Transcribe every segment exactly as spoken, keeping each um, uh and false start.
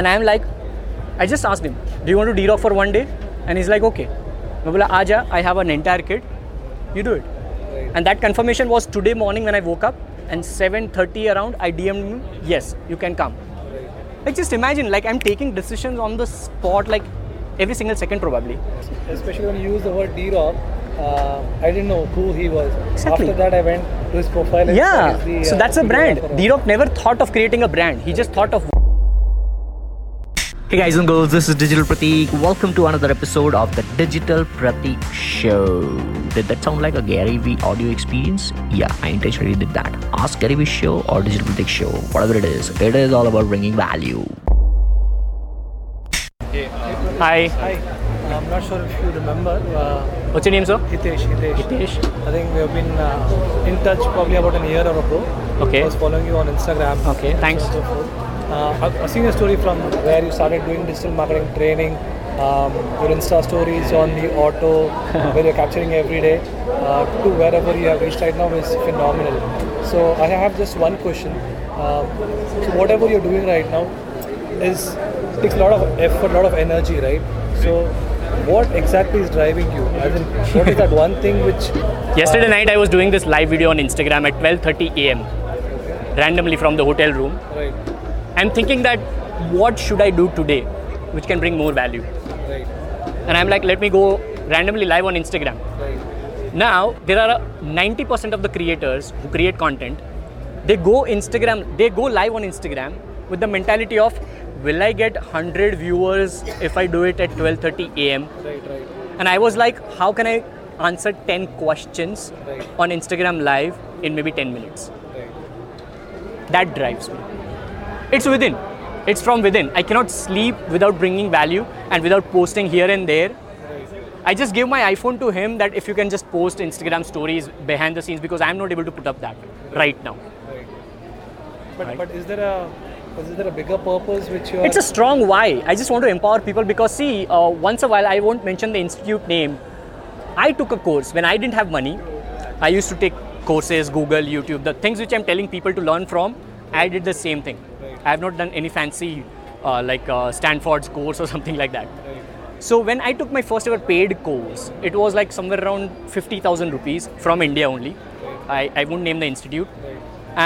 And I'm like, I just asked him, do you want to D-Rock for one day? And he's like, okay. I have an entire kit, you do it. Right. And that confirmation was today morning when I woke up, and seven thirty around, I D M'd him, yes, you can come. Right. Like just imagine, like I'm taking decisions on the spot, like every single second probably. Especially when you use the word D-Rock, uh, I didn't know who he was. Exactly. After that I went to his profile. And yeah, the, uh, so that's a brand. D-Rock never thought of creating a brand, he just thought of... Hey guys and girls, this is Digital Pratik. Welcome to another episode of the Digital Pratik Show. Did that sound like a Gary Vee audio experience? Yeah, I intentionally did that. Ask Gary Vee Show or Digital Pratik Show, whatever it is. It is all about bringing value. Hey, uh, hi. Hi. I'm not sure if you remember. Uh, What's your name, sir? Hitesh. Hitesh. Hitesh. I think we have been uh, in touch probably about an year or so. Okay. I was following you on Instagram. Okay, thanks. So, so Uh, I've seen a story from where you started doing digital marketing training, um, your Insta stories on the auto, where you're capturing every day, uh, to wherever you have reached right now is phenomenal. So I have just one question. Uh, so whatever you're doing right now is takes a lot of effort, a lot of energy, right? So what exactly is driving you? As in, what is that one thing which... Yesterday uh, night I was doing this live video on Instagram at twelve thirty a.m. randomly from the hotel room. Right. I'm thinking that what should I do today which can bring more value, right. And I'm like, let me go randomly live on Instagram. Right. Now there are ninety percent of the creators who create content, they go Instagram, they go live on Instagram with the mentality of, will I get one hundred viewers if I do it at twelve thirty a.m. Right, right. And I was like, how can I answer ten questions right. on Instagram live in maybe ten minutes? Right. That drives me. It's within. It's from within. I cannot sleep without bringing value and without posting here and there. I just gave my iPhone to him that if you can just post Instagram stories behind the scenes, because I'm not able to put up that right now. Right. But right. but is there a is there a bigger purpose which you are... It's a strong why. I just want to empower people, because see, uh, once a while, I won't mention the institute name. I took a course when I didn't have money. I used to take courses, Google, YouTube, the things which I'm telling people to learn from. I did the same thing. I have not done any fancy uh, like uh, Stanford's course or something like that. Right. So when I took my first ever paid course, it was like somewhere around fifty thousand rupees from India only. Right. I, I won't name the institute. Right.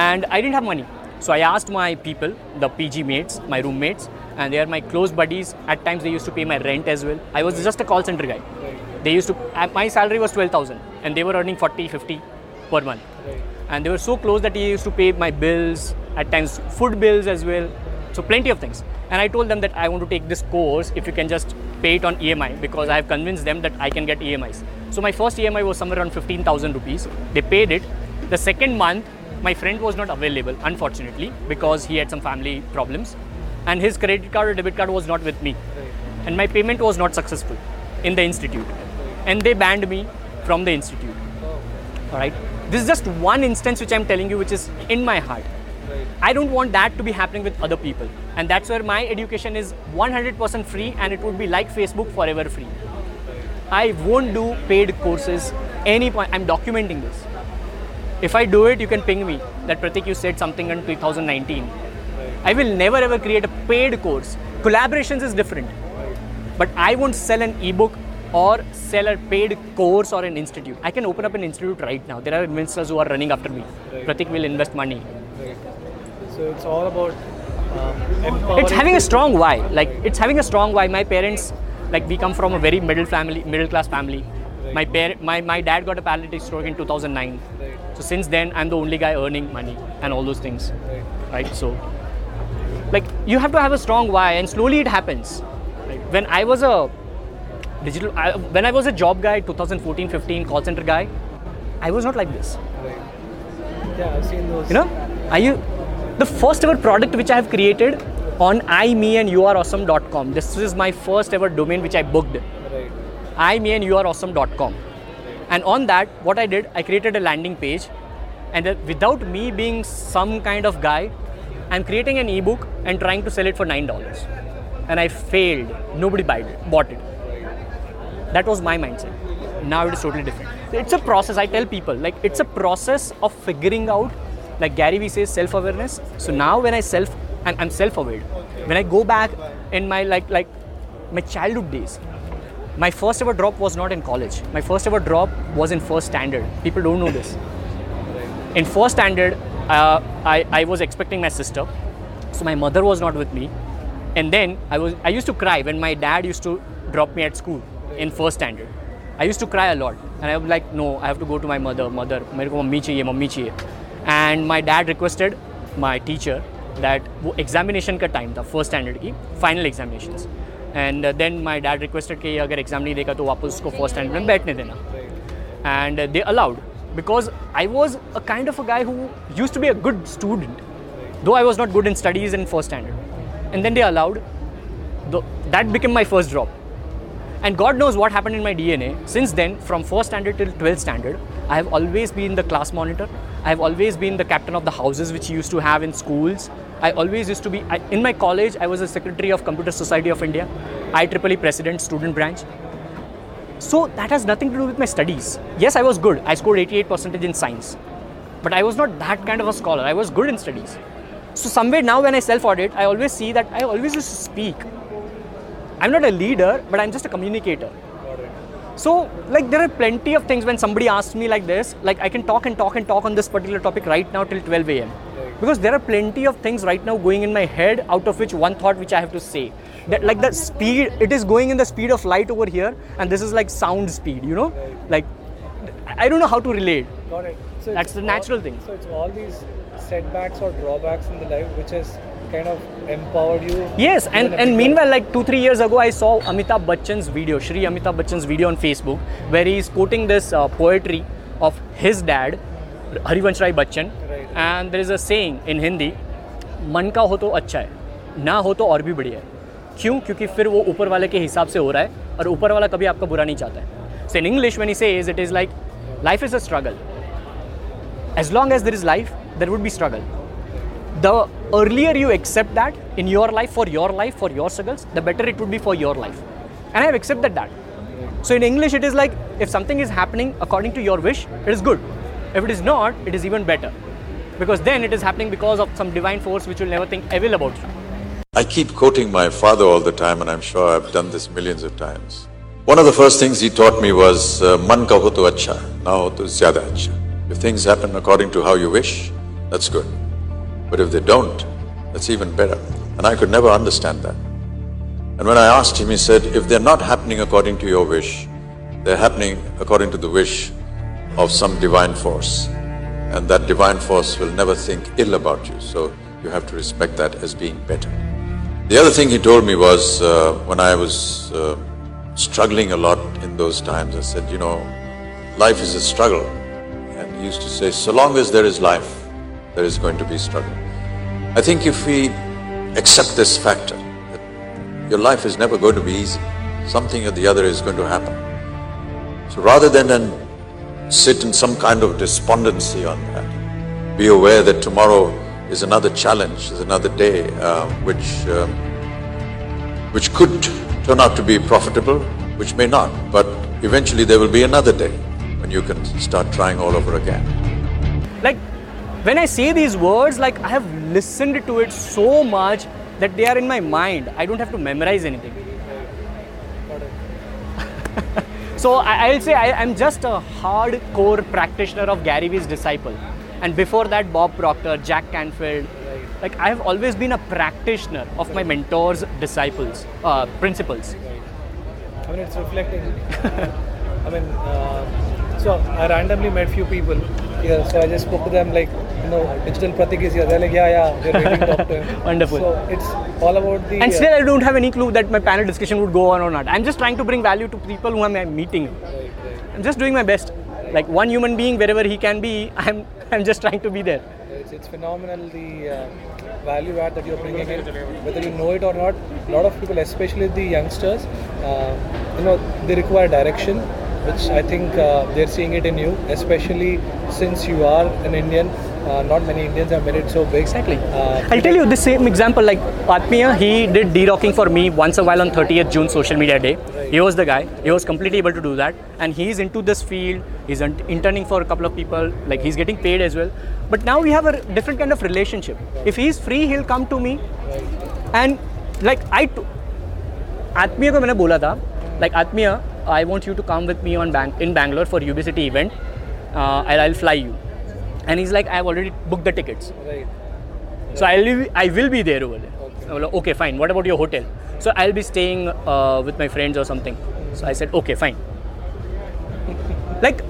And I didn't have money. So I asked my people, the P G mates, my roommates, and they are my close buddies. At times they used to pay my rent as well. I was right. just a call center guy. Right. They used to, my salary was twelve thousand and they were earning forty, fifty per month. Right. And they were so close that they used to pay my bills, at times food bills as well, so plenty of things. And I told them that I want to take this course, if you can just pay it on E M I, because I have convinced them that I can get E M Is. So my first E M I was somewhere around fifteen thousand rupees. They paid it. The second month, my friend was not available, unfortunately, because he had some family problems and his credit card or debit card was not with me. And my payment was not successful in the institute. And they banned me from the institute. All right. This is just one instance which I'm telling you, which is in my heart. Right. I don't want that to be happening with other people, and that's where my education is one hundred percent free, and it would be like Facebook, forever free. I won't do paid courses any point. I'm documenting this. If I do it, you can ping me that, Pratik, you said something in two thousand nineteen. Right. I will never ever create a paid course. Collaborations is different, right. But I won't sell an ebook or sell a paid course or an institute. I can open up an institute right now. There are investors who are running after me. Right. Pratik will invest money. Right. So it's all about um, it's having a strong why. Like right. it's having a strong why. My parents, like we come from a very middle family, middle class family. Right. My par- my my dad got a paralytic stroke in two thousand nine. Right. So since then, I'm the only guy earning money and all those things. Right. Right. So, like you have to have a strong why, and slowly it happens. Right. When I was a digital, I, when I was a job guy, twenty fourteen fifteen call center guy, I was not like this. Right. Yeah, I've seen those. You know, are you the first ever product which I have created on i me and you are awesome dot com. This is my first ever domain which I booked. Right. i me and you are awesome dot com. Right. And on that, what I did, I created a landing page, and uh, without me being some kind of guy, I'm creating an ebook and trying to sell it for nine dollars. And I failed. Nobody bought it. Bought it. That was my mindset. Now it is totally different. It's a process. I tell people, like it's a process of figuring out, like Gary Vee says, self-awareness. So now when I self, I'm, I'm self-aware. Okay. When I go back in my like like my childhood days, my first ever drop was not in college. My first ever drop was in first standard. People don't know this. In first standard, uh, I, I was expecting my sister. So my mother was not with me. And then I was I used to cry when my dad used to drop me at school in first standard. I used to cry a lot. And I was like, no, I have to go to my mother. Mother, mere ko mummy chahiye, mummy chahiye. And my dad requested my teacher that wo examination ka time tha, first standard ki, final examinations. And uh, then my dad requested कि अगर exam नहीं देगा तो वापस उसको first standard में बैठने देना. And uh, they allowed because I was a kind of a guy who used to be a good student, though I was not good in studies in first standard. And then they allowed. The, that became my first drop. And God knows what happened in my D N A. Since then, from first standard till twelfth standard, I have always been the class monitor. I have always been the captain of the houses which you used to have in schools. I always used to be, I, in my college, I was a secretary of Computer Society of India, I triple E president, student branch. So that has nothing to do with my studies. Yes, I was good. I scored eighty-eight percent in science. But I was not that kind of a scholar. I was good in studies. So somewhere now when I self-audit, I always see that I always used to speak. I'm not a leader, but I'm just a communicator. So, like, there are plenty of things when somebody asks me like this, like, I can talk and talk and talk on this particular topic right now till twelve a.m. Because there are plenty of things right now going in my head, out of which one thought which I have to say. That, like, the speed, it is going in the speed of light over here, and this is like sound speed, you know? Like, I don't know how to relate. Got it. So that's the natural all, thing. So it's all these setbacks or drawbacks in the life which is kind of empowered you. Yes, and, and meanwhile, like two, three years ago, I saw Amitabh Bachchan's video, Shri Amitabh Bachchan's video on Facebook, where he is quoting this uh, poetry of his dad, Harivanshrai Bachchan. Right, right. And there is a saying in Hindi, Man ka ho to achcha hai, na ho to aur bhi badi hai. Kyun? Kyunki fir wo upar wale ke hisab se ho raha hai, aur upar wala kabhi aapka bura nahi chahta hai. So in English, when he says, it is like, life is a struggle. As long as there is life, there would be struggle. The earlier you accept that in your life, for your life, for your struggles, the better it would be for your life. And I have accepted that. So in English, it is like, if something is happening according to your wish, it is good. If it is not, it is even better. Because then it is happening because of some divine force which will never think evil about you. I keep quoting my father all the time, and I'm sure I've done this millions of times. One of the first things he taught me was, Man ka ho to achcha, na ho to zyada achcha. If things happen according to how you wish, that's good. But if they don't, that's even better. And I could never understand that. And when I asked him, he said, if they're not happening according to your wish, they're happening according to the wish of some divine force. And that divine force will never think ill about you. So you have to respect that as being better. The other thing he told me was, uh, when I was uh, struggling a lot in those times, I said, you know, life is a struggle. And he used to say, so long as there is life, there is going to be struggle. I think if we accept this factor, that your life is never going to be easy, something or the other is going to happen. So rather than then sit in some kind of despondency on that, be aware that tomorrow is another challenge, is another day, uh, which um, which could turn out to be profitable, which may not, but eventually there will be another day when you can start trying all over again. Like, when I say these words, like I have listened to it so much that they are in my mind. I don't have to memorize anything. So I, I'll say I, I'm just a hardcore practitioner of Gary Vee's disciple. And before that, Bob Proctor, Jack Canfield. Like I have always been a practitioner of my mentor's disciples, uh, principles. I mean, it's reflecting. I mean, uh, so I randomly met few people here. So I just spoke to them like, you know, Digital Pratik is here. They're like, yeah, yeah, they're waiting to talk to him. Wonderful. So it's all about the... And still uh, I don't have any clue that my panel discussion would go on or not. I'm just trying to bring value to people who I'm meeting. Right, right. I'm just doing my best. Right. Like one human being, wherever he can be, I'm I'm just trying to be there. It's, it's phenomenal the uh, value add that you're bringing in. Whether you know it or not, a lot of people, especially the youngsters, uh, you know, they require direction. Which I think uh, they're seeing it in you, especially since you are an Indian. Uh, not many Indians have made it so big. Exactly. Uh, I'll tell you the same example like Atmiya, he did D-Rocking for me once a while on thirtieth of June social media day. Right. He was the guy, he was completely able to do that. And he's into this field, he's interning for a couple of people, like he's getting paid as well. But now we have a different kind of relationship. If he's free, he'll come to me. Right. And like I t- Atmiya ko maine bola tha, like Atmiya, I want you to come with me on Bang- in Bangalore for U B C T event, uh, and I'll fly you. And he's like, I've already booked the tickets. Right. So I'll be, I will be there over there. Okay. I'm like, okay, fine. What about your hotel? So I'll be staying uh, with my friends or something. So I said, okay, fine. Like,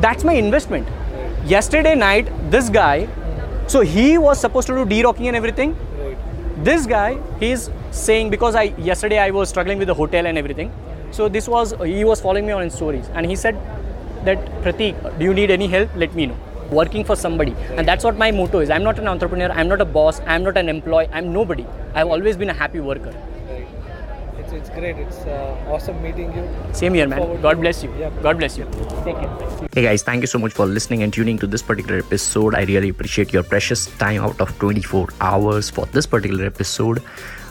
that's my investment. Right. Yesterday night, this guy, so he was supposed to do D-rocking and everything. Right. This guy, he's saying, because I yesterday I was struggling with the hotel and everything. So this was, he was following me on his stories. And he said that, Pratik, do you need any help? Let me know. Working for somebody, right. And that's what my motto is. I'm not an entrepreneur, I'm not a boss, I'm not an employee, I'm nobody. I've always been a happy worker. Right. It's, it's great, it's uh, awesome meeting you. Same here, man. God bless you. Yeah. God bless you. Take care. Hey guys, thank you so much for listening and tuning to this particular episode. I really appreciate your precious time out of twenty-four hours for this particular episode.